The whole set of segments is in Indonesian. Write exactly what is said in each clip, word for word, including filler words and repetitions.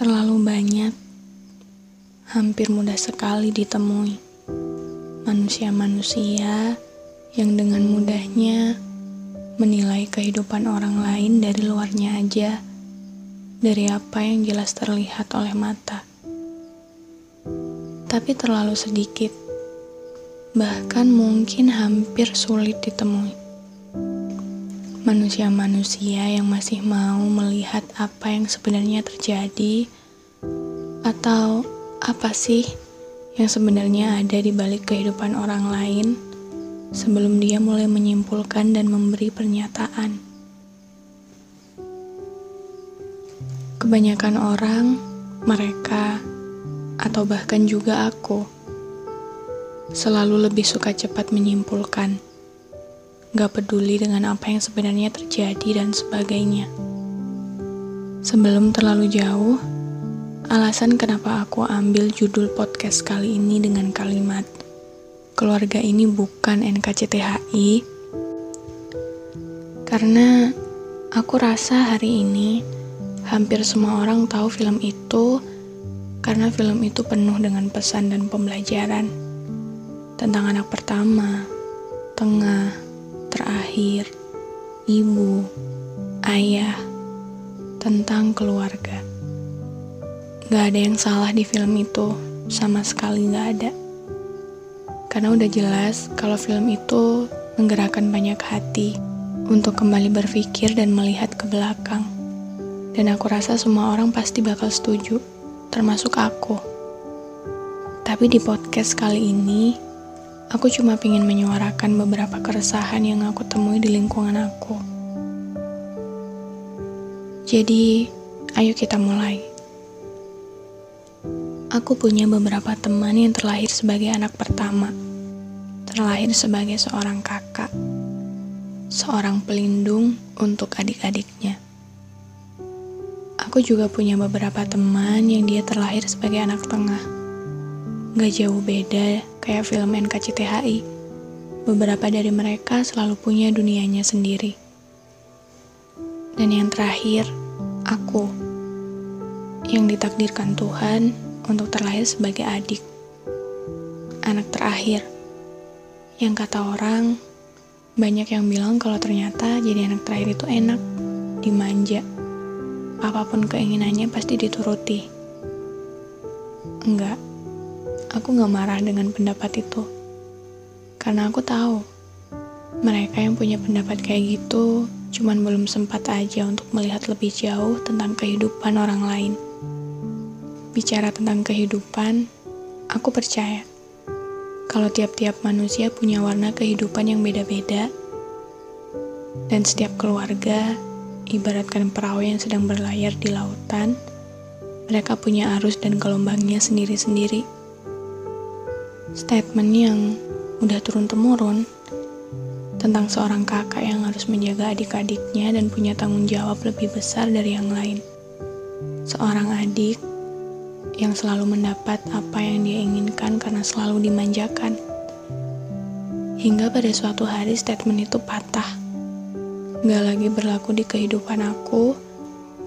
Terlalu banyak, hampir mudah sekali ditemui manusia-manusia yang dengan mudahnya menilai kehidupan orang lain dari luarnya aja, dari apa yang jelas terlihat oleh mata. Tapi terlalu sedikit, bahkan mungkin hampir sulit ditemui manusia-manusia yang masih mau melihat apa yang sebenarnya terjadi, atau apa sih yang sebenarnya ada di balik kehidupan orang lain sebelum dia mulai menyimpulkan dan memberi pernyataan. Kebanyakan orang, mereka, atau bahkan juga aku, selalu lebih suka cepat menyimpulkan. Gak peduli dengan apa yang sebenarnya terjadi dan sebagainya. Sebelum terlalu jauh, alasan kenapa aku ambil judul podcast kali ini dengan kalimat keluarga ini bukan N K C T H I, karena aku rasa hari ini hampir semua orang tahu film itu, karena film itu penuh dengan pesan dan pembelajaran tentang anak pertama, tengah, terakhir, ibu, ayah, tentang keluarga. Gak ada yang salah di film itu, sama sekali gak ada. Karena udah jelas kalau film itu menggerakkan banyak hati untuk kembali berpikir dan melihat ke belakang. Dan aku rasa semua orang pasti bakal setuju, termasuk aku. Tapi di podcast kali ini, aku cuma pingin menyuarakan beberapa keresahan yang aku temui di lingkungan aku. Jadi, ayo kita mulai. Aku punya beberapa teman yang terlahir sebagai anak pertama, terlahir sebagai seorang kakak, seorang pelindung untuk adik-adiknya. Aku juga punya beberapa teman yang dia terlahir sebagai anak tengah. Gak jauh beda kayak film N K C T H I. Beberapa dari mereka selalu punya dunianya sendiri. Dan yang terakhir, aku, yang ditakdirkan Tuhan untuk terlahir sebagai adik, anak terakhir, yang kata orang, banyak yang bilang kalau ternyata jadi anak terakhir itu enak, dimanja, apapun keinginannya pasti dituruti. Enggak. Aku gak marah dengan pendapat itu, karena aku tahu mereka yang punya pendapat kayak gitu cuman belum sempat aja untuk melihat lebih jauh tentang kehidupan orang lain. Bicara tentang kehidupan, aku percaya kalau tiap-tiap manusia punya warna kehidupan yang beda-beda, dan setiap keluarga ibaratkan perahu yang sedang berlayar di lautan. Mereka punya arus dan gelombangnya sendiri-sendiri. Statement yang udah turun-temurun tentang seorang kakak yang harus menjaga adik-adiknya dan punya tanggung jawab lebih besar dari yang lain. Seorang adik yang selalu mendapat apa yang dia inginkan karena selalu dimanjakan. Hingga pada suatu hari statement itu patah. Gak lagi berlaku di kehidupan aku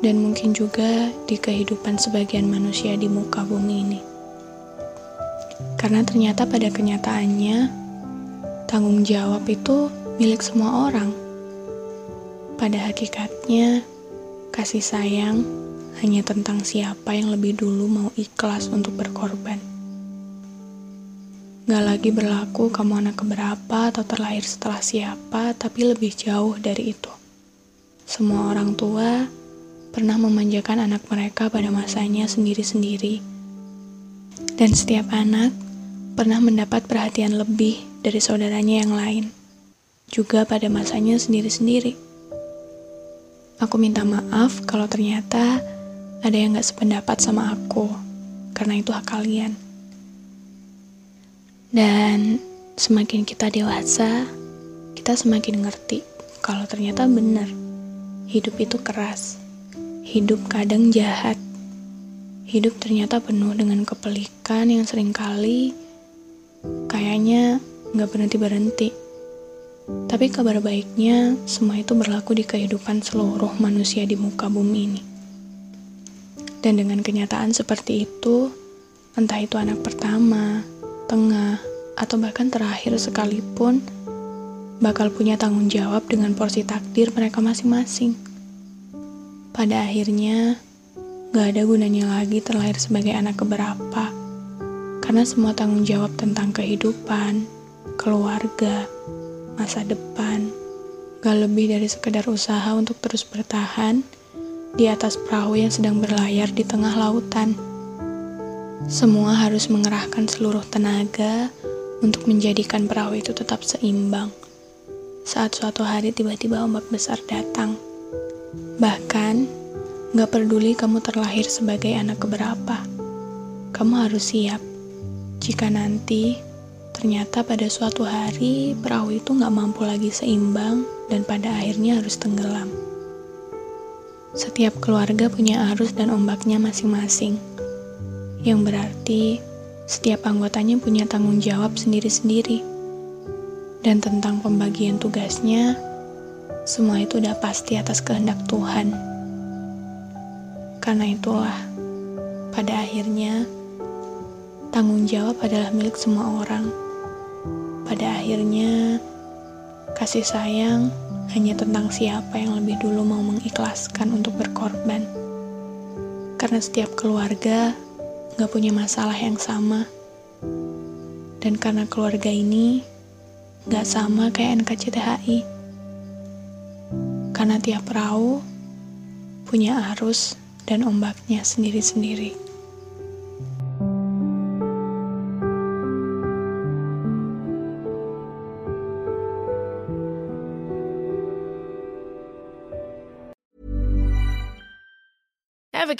dan mungkin juga di kehidupan sebagian manusia di muka bumi ini. Karena ternyata pada kenyataannya, tanggung jawab itu milik semua orang. Pada hakikatnya, kasih sayang hanya tentang siapa yang lebih dulu mau ikhlas untuk berkorban. Gak lagi berlaku kamu anak keberapa atau terlahir setelah siapa, tapi lebih jauh dari itu. Semua orang tua pernah memanjakan anak mereka pada masanya sendiri-sendiri. Dan setiap anak pernah mendapat perhatian lebih dari saudaranya yang lain. juga pada masanya sendiri-sendiri. Aku minta maaf kalau ternyata ada yang gak sependapat sama aku, karena itu hak kalian. Dan semakin kita dewasa, kita semakin ngerti kalau ternyata benar, hidup itu keras, hidup kadang jahat, hidup ternyata penuh dengan kepelikan yang seringkali kayaknya gak berhenti-berhenti. Tapi kabar baiknya, semua itu berlaku di kehidupan seluruh manusia di muka bumi ini. Dan dengan kenyataan seperti itu, entah itu anak pertama, tengah, atau bahkan terakhir sekalipun, bakal punya tanggung jawab dengan porsi takdir mereka masing-masing. Pada akhirnya, gak ada gunanya lagi terlahir sebagai anak keberapa, karena semua tanggung jawab tentang kehidupan, keluarga, masa depan, gak lebih dari sekedar usaha untuk terus bertahan di atas perahu yang sedang berlayar di tengah lautan. Semua harus mengerahkan seluruh tenaga untuk menjadikan perahu itu tetap seimbang, saat suatu hari tiba-tiba ombak besar datang. Bahkan, gak peduli kamu terlahir sebagai anak keberapa, kamu harus siap jika nanti ternyata pada suatu hari perahu itu gak mampu lagi seimbang dan pada akhirnya harus tenggelam. Setiap keluarga punya arus dan ombaknya masing-masing, yang berarti setiap anggotanya punya tanggung jawab sendiri-sendiri. Dan tentang pembagian tugasnya, semua itu udah pasti atas kehendak Tuhan. Karena itulah, pada akhirnya, tanggung jawab adalah milik semua orang. Pada akhirnya, kasih sayang hanya tentang siapa yang lebih dulu mau mengikhlaskan untuk berkorban. Karena setiap keluarga gak punya masalah yang sama. Dan karena keluarga ini gak sama kayak N K C T H I. Karena tiap perahu punya arus dan ombaknya sendiri-sendiri. Ever